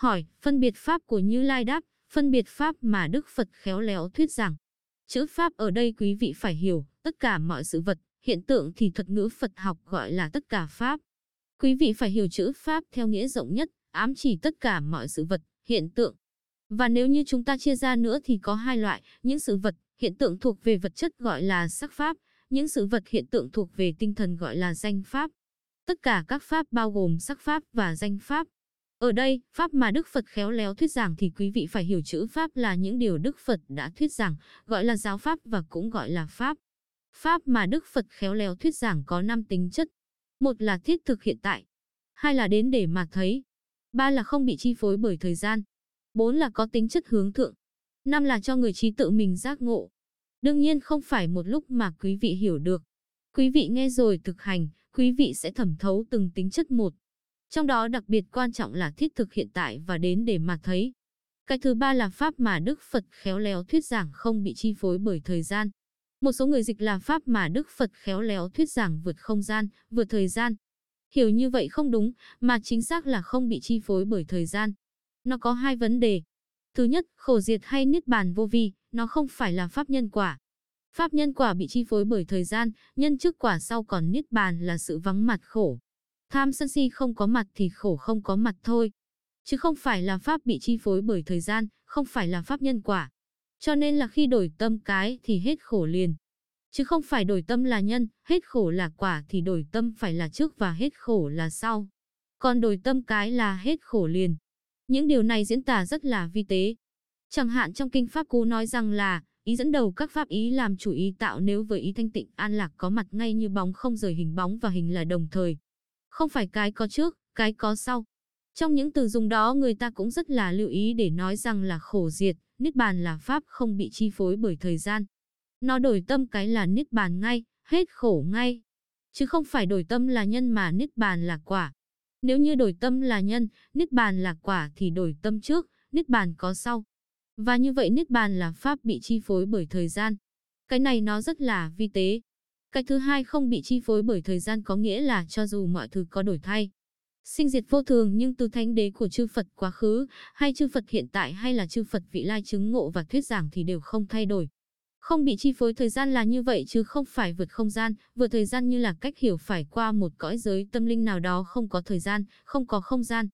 Hỏi, phân biệt pháp của Như Lai đáp, phân biệt pháp mà Đức Phật khéo léo thuyết giảng. Chữ pháp ở đây quý vị phải hiểu, tất cả mọi sự vật, hiện tượng thì thuật ngữ Phật học gọi là tất cả pháp. Quý vị phải hiểu chữ pháp theo nghĩa rộng nhất, ám chỉ tất cả mọi sự vật, hiện tượng. Và nếu như chúng ta chia ra nữa thì có hai loại, những sự vật, hiện tượng thuộc về vật chất gọi là sắc pháp, những sự vật hiện tượng thuộc về tinh thần gọi là danh pháp. Tất cả các pháp bao gồm sắc pháp và danh pháp. Ở đây, pháp mà Đức Phật khéo léo thuyết giảng thì quý vị phải hiểu chữ pháp là những điều Đức Phật đã thuyết giảng, gọi là giáo pháp và cũng gọi là pháp. Pháp mà Đức Phật khéo léo thuyết giảng có 5 tính chất. 1 là thiết thực hiện tại. 2 là đến để mà thấy. 3 là không bị chi phối bởi thời gian. 4 là có tính chất hướng thượng. 5 là cho người trí tự mình giác ngộ. Đương nhiên không phải một lúc mà quý vị hiểu được. Quý vị nghe rồi thực hành, quý vị sẽ thẩm thấu từng tính chất một. Trong đó đặc biệt quan trọng là thiết thực hiện tại và đến để mà thấy. Cái thứ 3 là pháp mà Đức Phật khéo léo thuyết giảng không bị chi phối bởi thời gian. Một số người dịch là pháp mà Đức Phật khéo léo thuyết giảng vượt không gian, vượt thời gian. Hiểu như vậy không đúng, mà chính xác là không bị chi phối bởi thời gian. Nó có hai vấn đề. Thứ nhất, khổ diệt hay niết bàn vô vi, nó không phải là pháp nhân quả. Pháp nhân quả bị chi phối bởi thời gian, nhân trước quả sau, còn niết bàn là sự vắng mặt khổ. Tham sân si không có mặt thì khổ không có mặt thôi. Chứ không phải là pháp bị chi phối bởi thời gian, không phải là pháp nhân quả. Cho nên là khi đổi tâm cái thì hết khổ liền. Chứ không phải đổi tâm là nhân, hết khổ là quả thì đổi tâm phải là trước và hết khổ là sau. Còn đổi tâm cái là hết khổ liền. Những điều này diễn tả rất là vi tế. Chẳng hạn trong Kinh Pháp Cú nói rằng là ý dẫn đầu các pháp, ý làm chủ, ý tạo nếu với ý thanh tịnh an lạc có mặt ngay như bóng không rời hình, bóng và hình là đồng thời. Không phải cái có trước, cái có sau. Trong những từ dùng đó người ta cũng rất là lưu ý để nói rằng là khổ diệt, niết bàn là pháp không bị chi phối bởi thời gian. Nó đổi tâm cái là niết bàn ngay, hết khổ ngay. Chứ không phải đổi tâm là nhân mà niết bàn là quả. Nếu như đổi tâm là nhân, niết bàn là quả thì đổi tâm trước, niết bàn có sau. Và như vậy niết bàn là pháp bị chi phối bởi thời gian. Cái này nó rất là vi tế. Cái thứ hai, không bị chi phối bởi thời gian, có nghĩa là cho dù mọi thứ có đổi thay, sinh diệt vô thường, nhưng tứ thánh đế của chư Phật quá khứ hay chư Phật hiện tại hay là chư Phật vị lai chứng ngộ và thuyết giảng thì đều không thay đổi. Không bị chi phối thời gian là như vậy chứ không phải vượt không gian, vượt thời gian như là cách hiểu phải qua một cõi giới tâm linh nào đó không có thời gian, không có không gian.